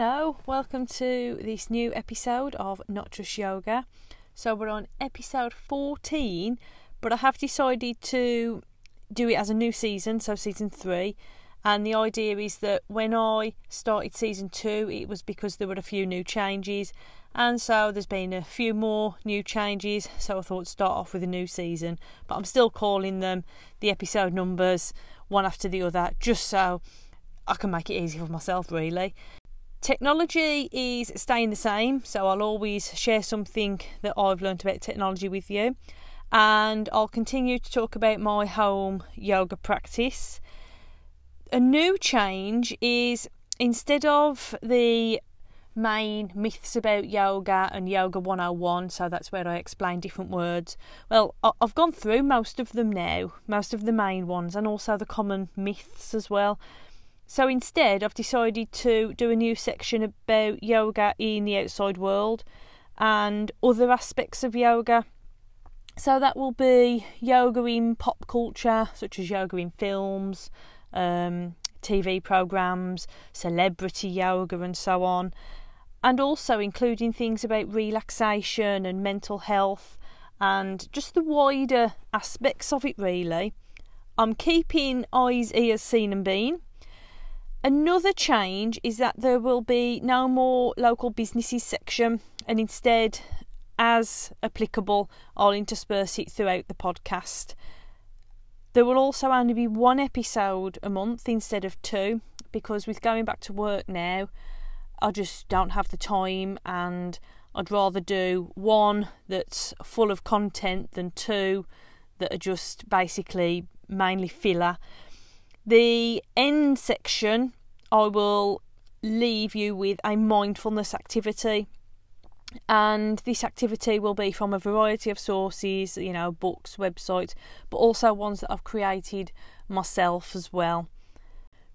Hello, welcome to this new episode of Not Just Yoga. So we're on episode 14, but I have decided to do it as a new season, so season 3. And the idea is that when I started season 2, it was because there were a few new changes. And so there's been a few more new changes, so I thought start off with a new season. But I'm still calling them the episode numbers, one after the other, just so I can make it easy for myself, really. Technology is staying the same, so I'll always share something that I've learned about technology with you, and I'll continue to talk about my home yoga practice. A new change is, instead of the main myths about yoga and Yoga 101, so that's where I explain different words, well, I've gone through most of them now, most of the main ones, and also the common myths as well. So instead, I've decided to do a new section about yoga in the outside world and other aspects of yoga. So that will be yoga in pop culture, such as yoga in films, TV programs, celebrity yoga and so on. And also including things about relaxation and mental health and just the wider aspects of it, really. I'm keeping eyes, ears, seen and been. Another change is that there will be no more local businesses section, and instead, as applicable, I'll intersperse it throughout the podcast. There will also only be one episode a month instead of two, because with going back to work now, I just don't have the time, and I'd rather do one that's full of content than two that are just basically mainly filler. The end section, I will leave you with a mindfulness activity, and this activity will be from a variety of sources, you know, books, websites, but also ones that I've created myself as well.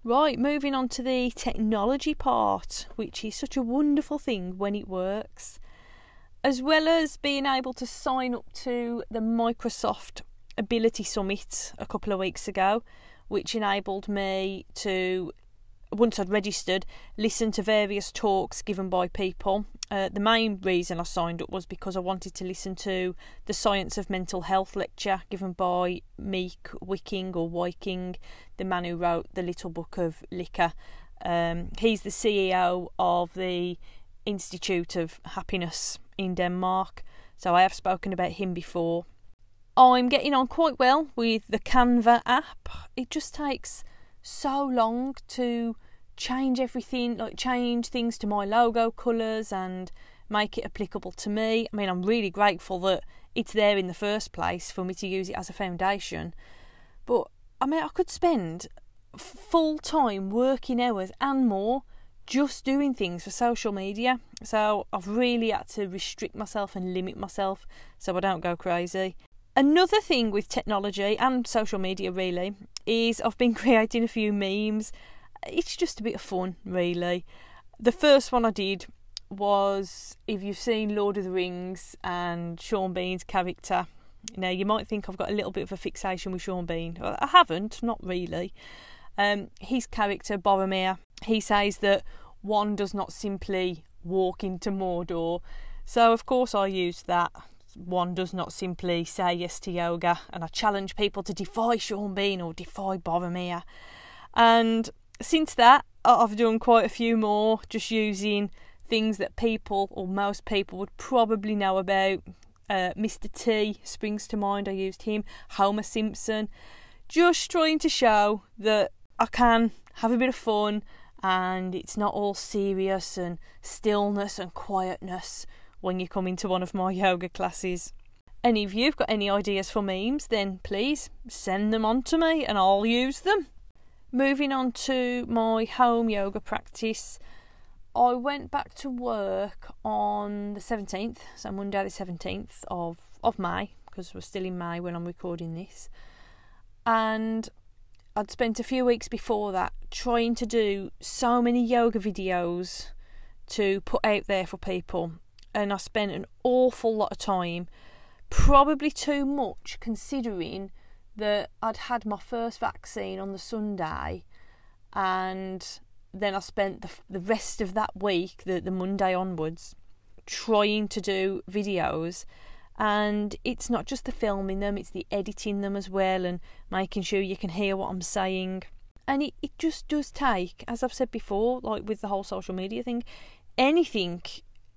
Right, moving on to the technology part, which is such a wonderful thing when it works. As well as being able to sign up to the Microsoft Ability Summit a couple of weeks ago, which enabled me to, once I'd registered, listen to various talks given by people. The main reason I signed up was because I wanted to listen to the Science of Mental Health lecture given by Meik Wiking, or Wiking, the man who wrote The Little Book of Liquor. He's the CEO of the Institute of Happiness in Denmark, so I have spoken about him before. I'm getting on quite well with the Canva app. It just takes so long to change everything, like change things to my logo colours and make it applicable to me. I mean, I'm really grateful that it's there in the first place for me to use it as a foundation. But I mean, I could spend full-time working hours and more just doing things for social media. So I've really had to restrict myself and limit myself so I don't go crazy. Another thing with technology and social media, really, is I've been creating a few memes. It's just a bit of fun, really. The first one I did was, if you've seen Lord of the Rings and Sean Bean's character. Now, you might think I've got a little bit of a fixation with Sean Bean. Well, I haven't, not really. His character, Boromir, he says that one does not simply walk into Mordor. So, of course, I used that. One does not simply say yes to yoga, and I challenge people to defy Sean Bean or defy Boromir. And since that, I've done quite a few more, just using things that people, or most people, would probably know about. Mr. T springs to mind, I used him, Homer Simpson, just trying to show that I can have a bit of fun and it's not all serious and stillness and quietness when you come into one of my yoga classes. And if you've got any ideas for memes, then please send them on to me and I'll use them. Moving on to my home yoga practice, I went back to work on the 17th, so Monday the 17th of May, because we're still in May when I'm recording this. And I'd spent a few weeks before that trying to do so many yoga videos to put out there for people. And I spent an awful lot of time, probably too much, considering that I'd had my first vaccine on the Sunday and then I spent the rest of that week, the Monday onwards, trying to do videos. And it's not just the filming them, it's the editing them as well, and making sure you can hear what I'm saying. And it just does take, as I've said before, like with the whole social media thing, anything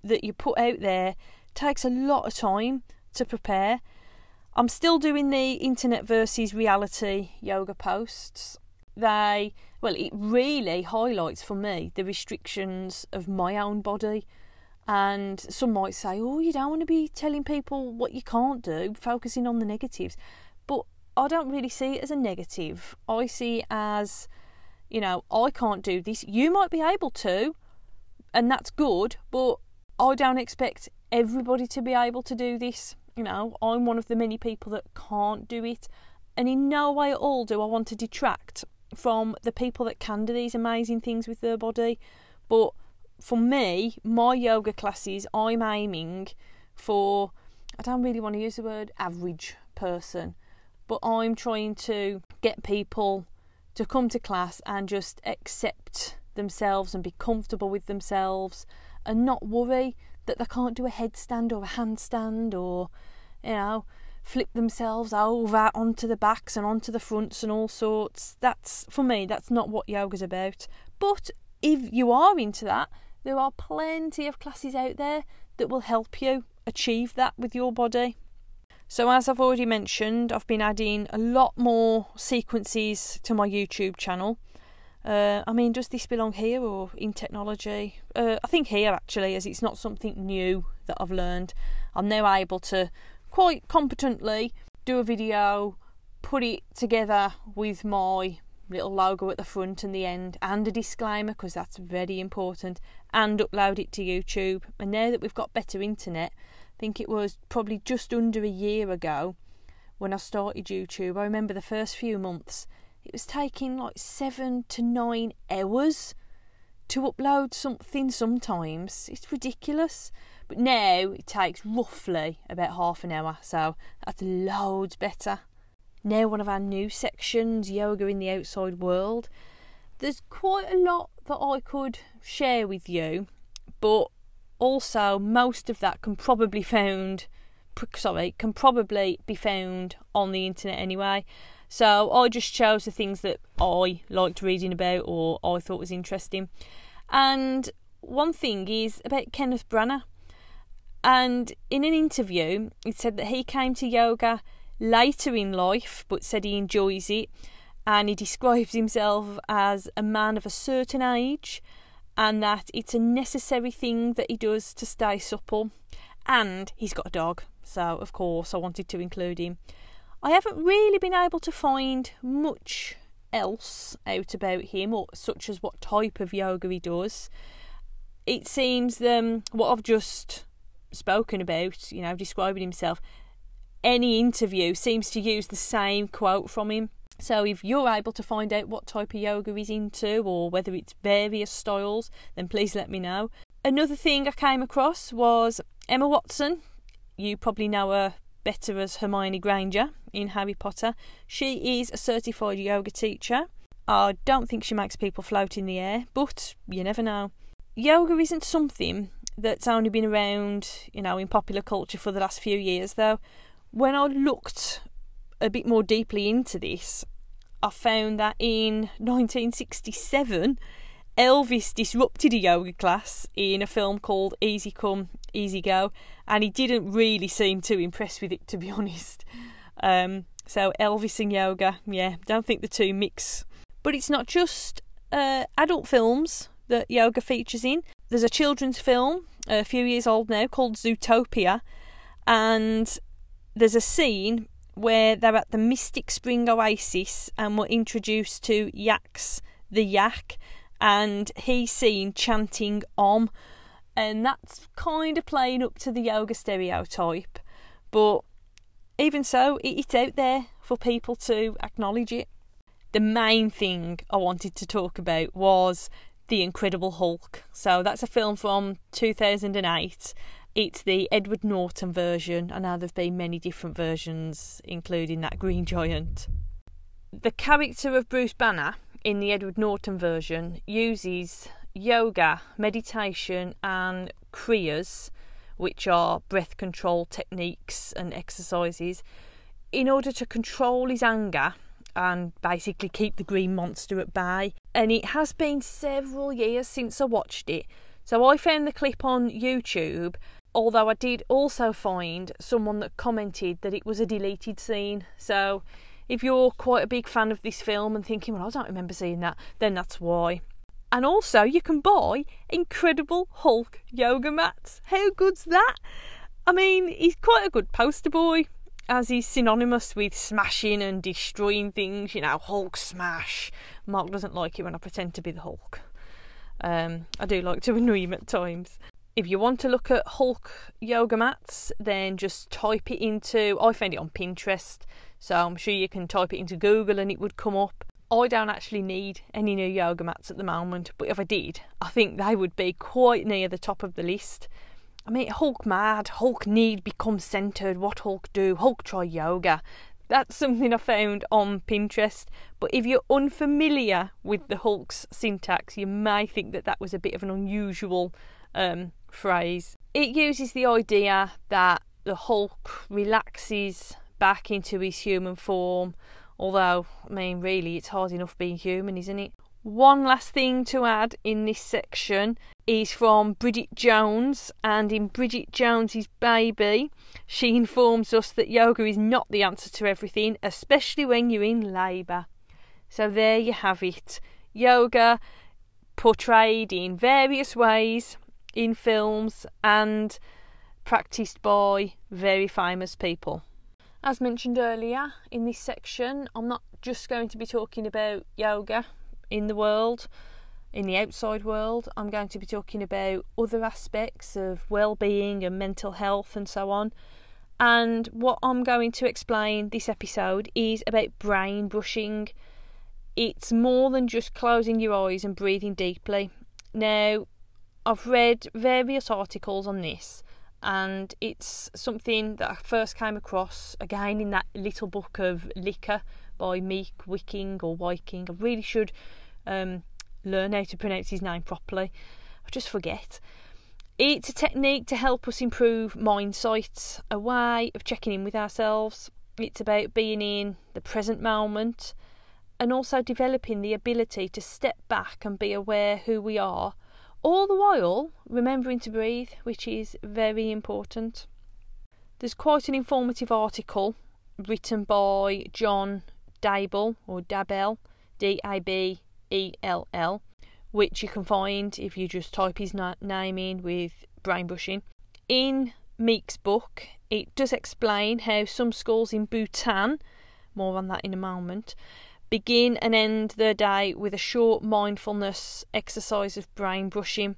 that you put out there takes a lot of time to prepare. I'm still doing the internet versus reality yoga posts. It really highlights for me the restrictions of my own body. And some might say, oh, you don't want to be telling people what you can't do, focusing on the negatives. But I don't really see it as a negative. I see it as, I can't do this. You might be able to, and that's good, but I don't expect everybody to be able to do this. I'm one of the many people that can't do it. And in no way at all do I want to detract from the people that can do these amazing things with their body. But for me, my yoga classes, I'm aiming for, I don't really want to use the word average person, but I'm trying to get people to come to class and just accept themselves and be comfortable with themselves and not worry that they can't do a headstand or a handstand or, flip themselves over onto the backs and onto the fronts and all sorts. That's, for me, that's not what yoga's about. But if you are into that, there are plenty of classes out there that will help you achieve that with your body. So as I've already mentioned, I've been adding a lot more sequences to my YouTube channel. Does this belong here or in technology? I think here, actually, as it's not something new that I've learned. I'm now able to quite competently do a video, put it together with my little logo at the front and the end and a disclaimer, because that's very important, and upload it to YouTube. And now that we've got better internet, I think it was probably just under a year ago when I started YouTube. I remember the first few months it was taking like 7 to 9 hours to upload something sometimes. It's ridiculous. But now it takes roughly about half an hour, so that's loads better. Now one of our new sections, Yoga in the Outside World. There's quite a lot that I could share with you, but also most of that can probably be found on the internet anyway. So I just chose the things that I liked reading about or I thought was interesting. And one thing is about Kenneth Branagh. And in an interview, it said that he came to yoga later in life, but said he enjoys it, and he describes himself as a man of a certain age, and that it's a necessary thing that he does to stay supple. And he's got a dog, so of course I wanted to include him. I haven't really been able to find much else out about him, or such as what type of yoga he does. It seems what I've just spoken about, describing himself, any interview seems to use the same quote from him. So if you're able to find out what type of yoga he's into or whether it's various styles, then please let me know. Another thing I came across was Emma Watson. You probably know her better as Hermione Granger in Harry Potter. She is a certified yoga teacher. I don't think she makes people float in the air, but you never know. Yoga isn't something that's only been around, in popular culture for the last few years, though. When I looked a bit more deeply into this, I found that in 1967, Elvis disrupted a yoga class in a film called Easy Come, Easy Go, and he didn't really seem too impressed with it, to be honest. So Elvis and yoga, don't think the two mix. But it's not just adult films that yoga features in. There's a children's film, a few years old now, called Zootopia, and there's a scene where they're at the Mystic Spring Oasis and we're introduced to Yaks, the yak, and he's seen chanting Om, and that's kind of playing up to the yoga stereotype. But even so, it's out there for people to acknowledge it. The main thing I wanted to talk about was The Incredible Hulk. So that's a film from 2008. It's the Edward Norton version. I know there have been many different versions, including that Green Giant. The character of Bruce Banner in the Edward Norton version, uses yoga, meditation and kriyas, which are breath control techniques and exercises, in order to control his anger and basically keep the green monster at bay. And it has been several years since I watched it, so I found the clip on YouTube, although I did also find someone that commented that it was a deleted scene. So if you're quite a big fan of this film and thinking, well, I don't remember seeing that, then that's why. And also you can buy Incredible Hulk yoga mats. How good's that? I mean, he's quite a good poster boy, as he's synonymous with smashing and destroying things, you know, Hulk smash. Mark doesn't like it when I pretend to be the Hulk. I do like to annoy him at times. If you want to look at Hulk yoga mats, then just type it into, I found it on Pinterest, so I'm sure you can type it into Google and it would come up. I don't actually need any new yoga mats at the moment, but if I did, I think they would be quite near the top of the list. I mean, Hulk mad, Hulk need become centred, what Hulk do, Hulk try yoga. That's something I found on Pinterest, but if you're unfamiliar with the Hulk's syntax, you may think that that was a bit of an unusual phrase. It uses the idea that the Hulk relaxes back into his human form, although, I mean, really, it's hard enough being human, isn't it? One last thing to add in this section is from Bridget Jones, and in Bridget Jones's Baby, she informs us that yoga is not the answer to everything, especially when you're in labour. So there you have it. Yoga portrayed in various ways in films and practised by very famous people. As mentioned earlier in this section, I'm not just going to be talking about yoga in the world, in the outside world. I'm going to be talking about other aspects of well-being and mental health and so on. And what I'm going to explain this episode is about brain brushing. It's more than just closing your eyes and breathing deeply. Now, I've read various articles on this, and it's something that I first came across again in that Little Book of Liquor by Meik Wiking or Wiking. I really should learn how to pronounce his name properly. I just forget. It's a technique to help us improve mind sight, a way of checking in with ourselves. It's about being in the present moment and also developing the ability to step back and be aware who we are, all the while remembering to breathe, which is very important. There's quite an informative article written by John Dable, or Dabell, D-A-B-E-L-L, which you can find if you just type his name in with brain brushing. In Meek's book, it does explain how some schools in Bhutan, more on that in a moment, begin and end their day with a short mindfulness exercise of brain brushing.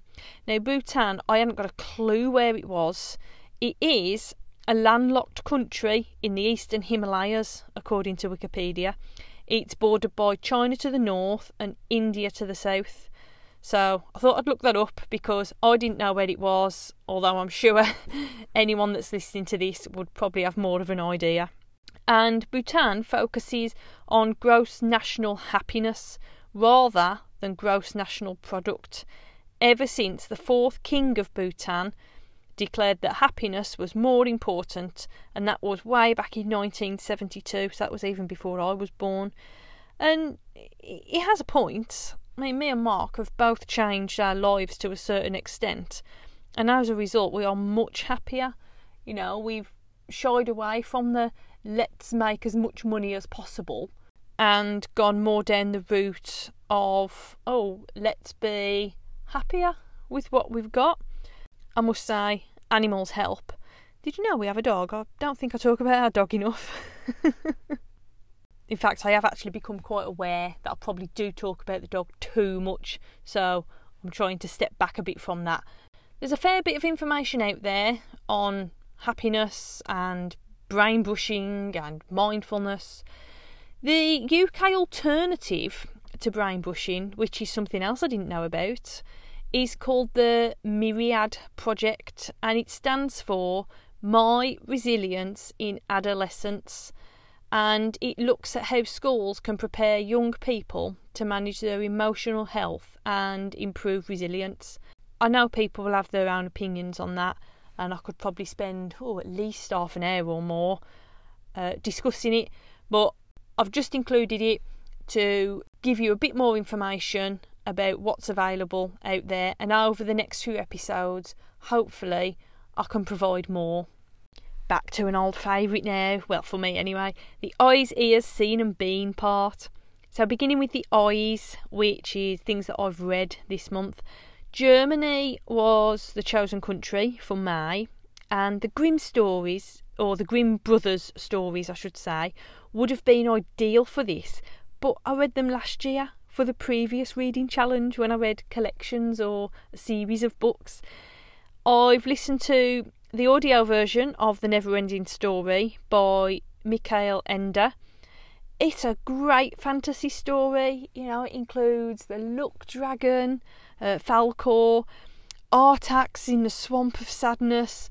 Now, Bhutan, I haven't got a clue where it was. It is a landlocked country in the Eastern Himalayas, according to Wikipedia. It's bordered by China to the north and India to the south. So I thought I'd look that up because I didn't know where it was, although I'm sure anyone that's listening to this would probably have more of an idea. And Bhutan focuses on gross national happiness rather than gross national product, ever since the fourth king of Bhutan declared that happiness was more important, and that was way back in 1972, so that was even before I was born. And it has a point. I mean, me and Mark have both changed our lives to a certain extent, and as a result we are much happier. You know, we've shied away from the let's make as much money as possible and gone more down the route of, oh, let's be happier with what we've got. I must say, animals help. Did you know we have a dog? I don't think I talk about our dog enough. In fact, I have actually become quite aware that I probably do talk about the dog too much, so I'm trying to step back a bit from that. There's a fair bit of information out there on happiness and brain brushing and mindfulness. The UK alternative to brain brushing, which is something else I didn't know about, is called the Myriad Project, and it stands for My Resilience in Adolescence. and it looks at how schools can prepare young people to manage their emotional health and improve resilience. I know people will have their own opinions on that, and I could probably spend at least half an hour or more discussing it, but I've just included it to give you a bit more information about what's available out there, and over the next few episodes hopefully I can provide more. Back to an old favourite now, well for me anyway, the eyes, ears, seen and been part. So beginning with the eyes, which is things that I've read this month. Germany was the chosen country for May, and the Grimm stories, or the Grimm brothers stories I should say, would have been ideal for this, but I read them last year for the previous reading challenge when I read collections or a series of books. I've listened to the audio version of The Never Ending Story by Michael Ender. It's a great fantasy story, you know, it includes the Luck Dragon, Falcor, Artax in the Swamp of Sadness.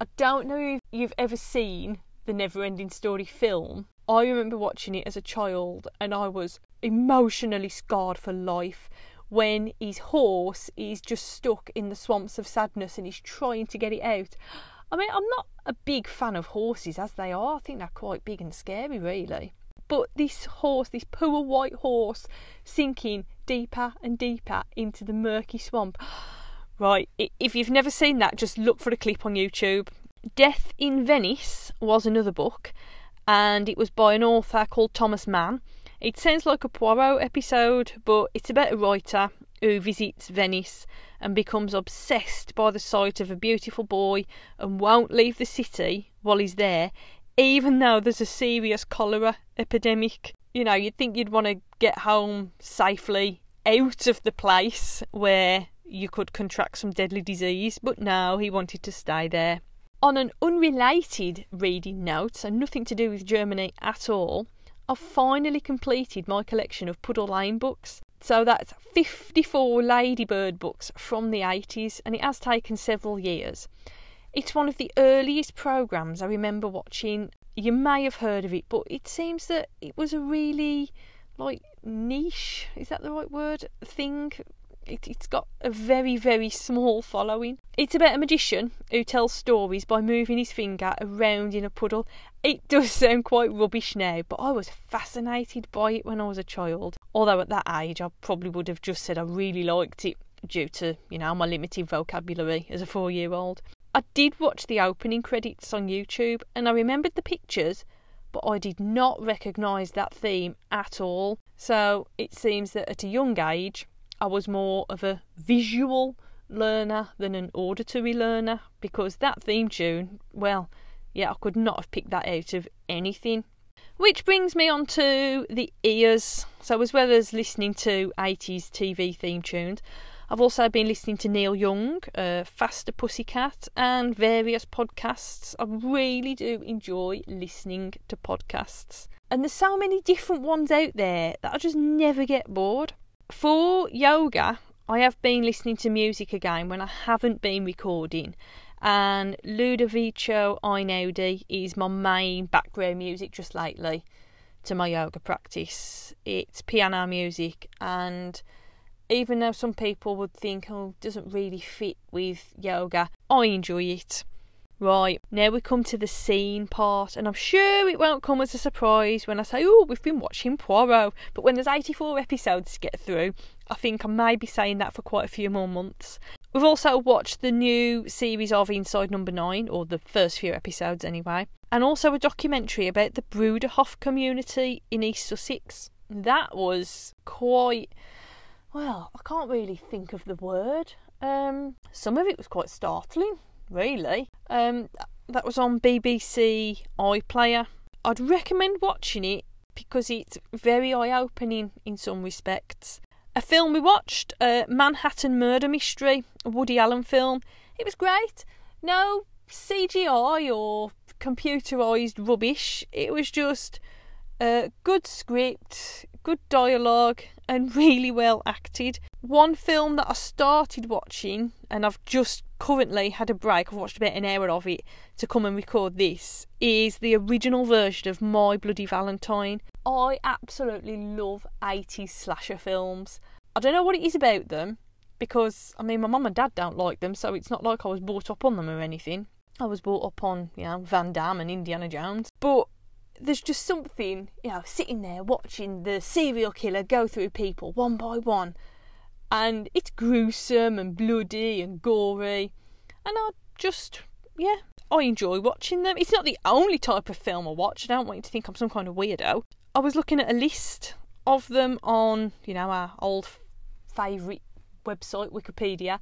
I don't know if you've ever seen The Never Ending Story film. I remember watching it as a child and I was emotionally scarred for life when his horse is just stuck in the swamps of sadness and he's trying to get it out. I mean, I'm not a big fan of horses as they are. I think they're quite big and scary really. But this horse, this poor white horse, sinking deeper and deeper into the murky swamp. Right, if you've never seen that, just look for a clip on YouTube. Death in Venice was another book, and it was by an author called Thomas Mann. It sounds like a Poirot episode, but it's about a writer who visits Venice and becomes obsessed by the sight of a beautiful boy and won't leave the city while he's there, even though there's a serious cholera epidemic. You know, you'd think you'd want to get home safely out of the place where you could contract some deadly disease, but no, he wanted to stay there. On an unrelated reading note, so nothing to do with Germany at all, I've finally completed my collection of Puddle Lane books. So that's 54 Ladybird books from the 80s, and it has taken several years. It's one of the earliest programmes I remember watching. You may have heard of it, but it seems that it was a really, niche, is that the right word, thing. It's got a very, very small following. It's about a magician who tells stories by moving his finger around in a puddle. It does sound quite rubbish now, but I was fascinated by it when I was a child. Although at that age, I probably would have just said I really liked it due to, my limited vocabulary as a 4-year-old. I did watch the opening credits on YouTube and I remembered the pictures, but I did not recognise that theme at all. So it seems that at a young age, I was more of a visual learner than an auditory learner, because that theme tune, I could not have picked that out of anything. Which brings me on to the ears. So as well as listening to 80s TV theme tunes, I've also been listening to Neil Young, Faster Pussycat and various podcasts. I really do enjoy listening to podcasts. And there's so many different ones out there that I just never get bored. For yoga, I have been listening to music again when I haven't been recording, and Ludovico Einaudi is my main background music just lately to my yoga practice. It's piano music, and even though some people would think, it doesn't really fit with yoga, I enjoy it. Right, now we come to the scene part, and I'm sure it won't come as a surprise when I say, we've been watching Poirot, but when there's 84 episodes to get through, I think I may be saying that for quite a few more months. We've also watched the new series of Inside Number 9, or the first few episodes anyway, and also a documentary about the Bruderhof community in East Sussex. That was quite, I can't really think of the word. Some of it was quite startling. Really. That was on BBC iPlayer. I'd recommend watching it because it's very eye-opening in some respects. A film we watched, Manhattan Murder Mystery, a Woody Allen film. It was great. No CGI or computerised rubbish. It was just a good script, good dialogue and really well acted. One film that I started watching, and I've just currently had a break, I've watched about an hour of it to come and record this, is the original version of My Bloody Valentine. I absolutely love 80s slasher films. I don't know what it is about them, because, I mean, my mum and dad don't like them, so it's not like I was brought up on them or anything. I was brought up on, you know, Van Damme and Indiana Jones. But there's just something, you know, sitting there watching the serial killer go through people one by one. And it's gruesome and bloody and gory. And I just, yeah, I enjoy watching them. It's not the only type of film I watch. I don't want you to think I'm some kind of weirdo. I was looking at a list of them on, you know, our old favourite website, Wikipedia.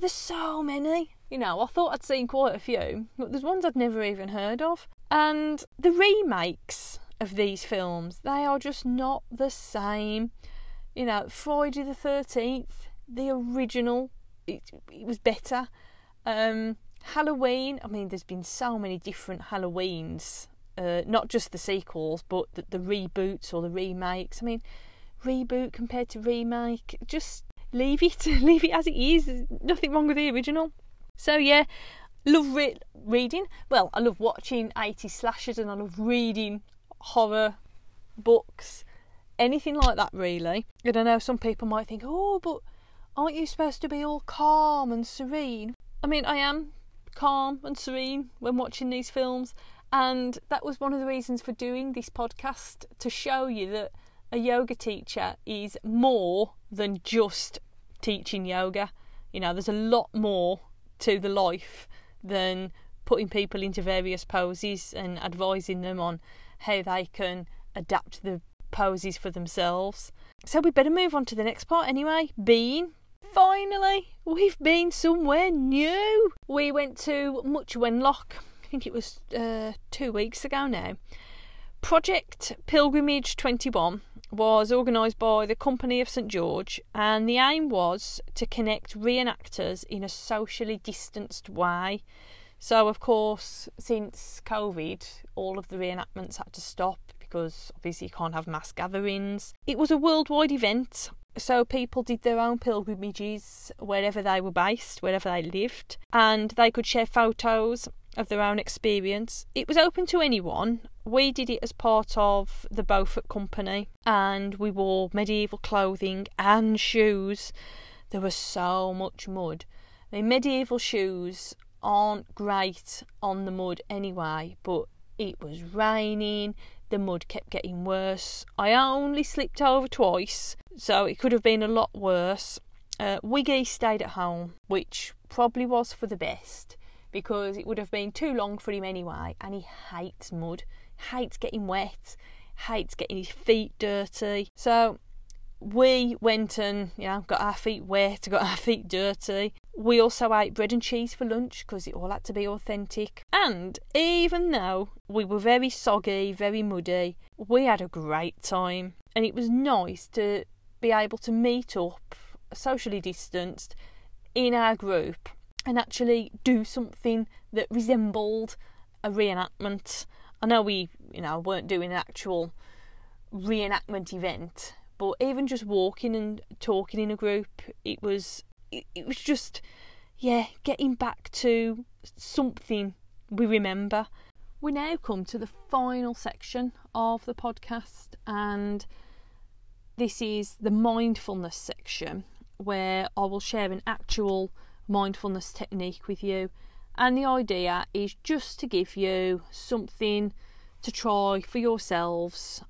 There's so many. You know, I thought I'd seen quite a few, but there's ones I'd never even heard of. And the remakes of these films, they are just not the same. You know, Friday the 13th, the original, it was better. Halloween, I mean, there's been so many different Halloweens, not just the sequels, but the reboots or the remakes. I mean, reboot compared to remake, just leave it as it is. There's nothing wrong with the original. So yeah, love reading. Well, I love watching 80s slashers and I love reading horror books. Anything like that, really. And I know some people might think, oh, but aren't you supposed to be all calm and serene? I mean, I am calm and serene when watching these films, and that was one of the reasons for doing this podcast, to show you that a yoga teacher is more than just teaching yoga. You know, there's a lot more to the life than putting people into various poses and advising them on how they can adapt the poses for themselves. So we better move on to the next part anyway. Bean. Finally, we've been somewhere new. We went to Much Wenlock, I think it was 2 weeks ago now. Project Pilgrimage 21 was organised by the Company of St George, and the aim was to connect reenactors in a socially distanced way. So of course, since COVID, all of the reenactments had to stop, because obviously you can't have mass gatherings. It was a worldwide event, so people did their own pilgrimages wherever they were based, wherever they lived, and they could share photos of their own experience. It was open to anyone. We did it as part of the Beaufort Company, and we wore medieval clothing and shoes. There was so much mud. The medieval shoes aren't great on the mud anyway, but it was raining. The mud kept getting worse. I only slipped over twice, so it could have been a lot worse. Wiggy stayed at home, which probably was for the best, because it would have been too long for him anyway, and he hates mud, hates getting wet, hates getting his feet dirty. So we went and, you know, got our feet wet, got our feet dirty. We also ate bread and cheese for lunch, because it all had to be authentic. And even though we were very soggy, very muddy, we had a great time. And it was nice to be able to meet up, socially distanced, in our group and actually do something that resembled a reenactment. I know we, you know, weren't doing an actual reenactment event, but even just walking and talking in a group, it was just, yeah, getting back to something we remember. We now come to the final section of the podcast, and this is the mindfulness section, where I will share an actual mindfulness technique with you, and the idea is just to give you something to try for yourselves.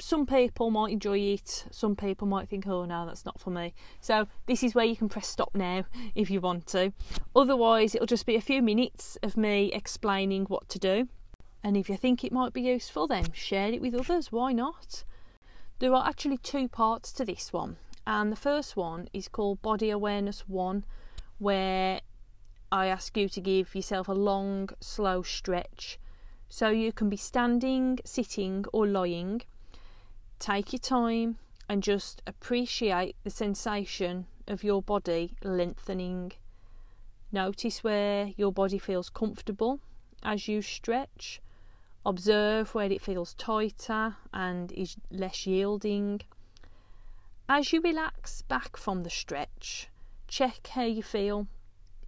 Some people might enjoy it, some people might think, oh no, that's not for me. So this is where you can press stop now if you want to. Otherwise, it'll just be a few minutes of me explaining what to do. And if you think it might be useful, then share it with others, why not? There are actually two parts to this one. And the first one is called Body Awareness 1, where I ask you to give yourself a long, slow stretch. So you can be standing, sitting or lying. Take your time and just appreciate the sensation of your body lengthening. Notice where your body feels comfortable as you stretch. Observe where it feels tighter and is less yielding. As you relax back from the stretch, check how you feel.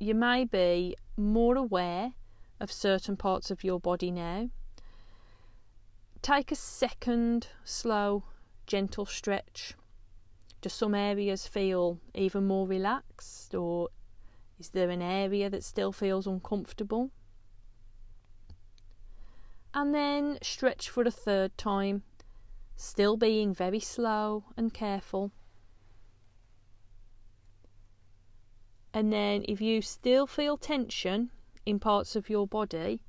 You may be more aware of certain parts of your body now. Take a second, slow, gentle stretch. Do some areas feel even more relaxed, or is there an area that still feels uncomfortable? And then stretch for a third time, still being very slow and careful. And then if you still feel tension in parts of your body,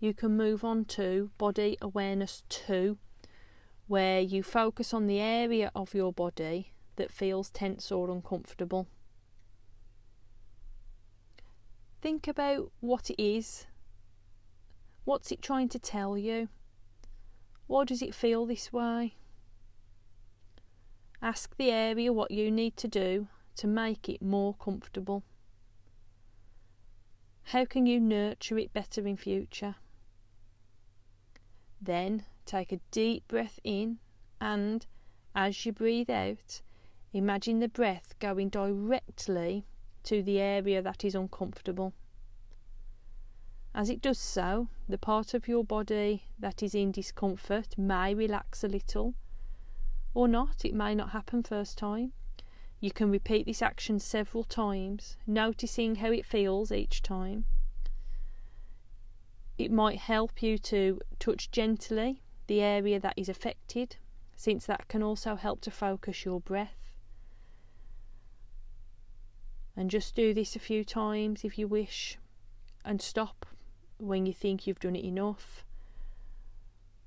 you can move on to Body Awareness 2, where you focus on the area of your body that feels tense or uncomfortable. Think about what it is. What's it trying to tell you? Why does it feel this way? Ask the area what you need to do to make it more comfortable. How can you nurture it better in future? Then take a deep breath in, and as you breathe out, imagine the breath going directly to the area that is uncomfortable. As it does so, the part of your body that is in discomfort may relax a little, or not. It may not happen first time. You can repeat this action several times, noticing how it feels each time. It might help you to touch gently the area that is affected, since that can also help to focus your breath. And just do this a few times if you wish, and stop when you think you've done it enough.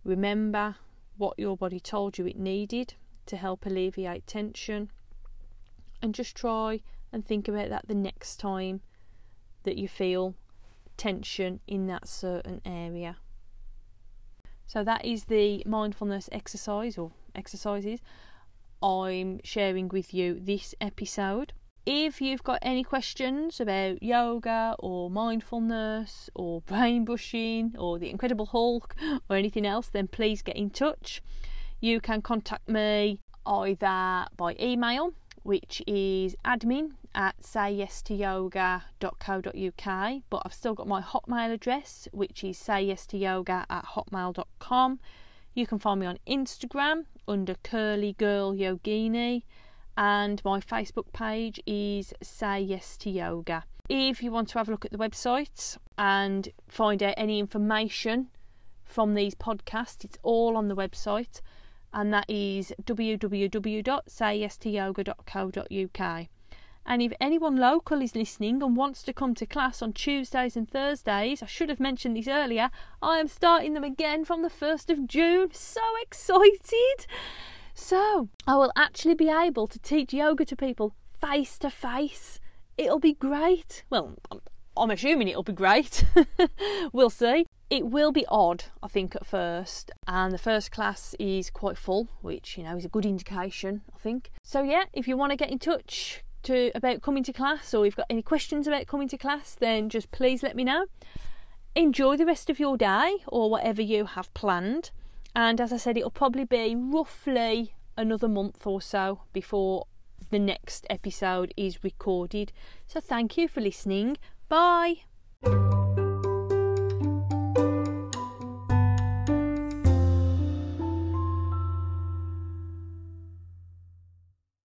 Remember what your body told you it needed to help alleviate tension, and just try and think about that the next time that you feel tension in that certain area. So that is the mindfulness exercise or exercises I'm sharing with you this episode. If you've got any questions about yoga or mindfulness or brain brushing or the Incredible Hulk or anything else, then please get in touch. You can contact me either by email, which is admin@sayyestoyoga.co.uk, but I've still got my Hotmail address, which is sayyestoyoga@hotmail.com. You can find me on Instagram under curlygirlyogini, and my Facebook page is Say Yes to Yoga. If you want to have a look at the website and find out any information from these podcasts, it's all on the website, and that is www.sayyestoyoga.co.uk. And if anyone local is listening and wants to come to class on Tuesdays and Thursdays, I should have mentioned this earlier, I am starting them again from the 1st of June. So excited! So I will actually be able to teach yoga to people face to face. It'll be great. Well, I'm assuming it'll be great. We'll see. It will be odd, I think, at first, and the first class is quite full, which, you know, is a good indication, I think. So yeah, if you want to get in touch about coming to class, or you've got any questions about coming to class, then just please let me know. Enjoy the rest of your day or whatever you have planned. And as I said, it'll probably be roughly another month or so before the next episode is recorded. So thank you for listening. Bye.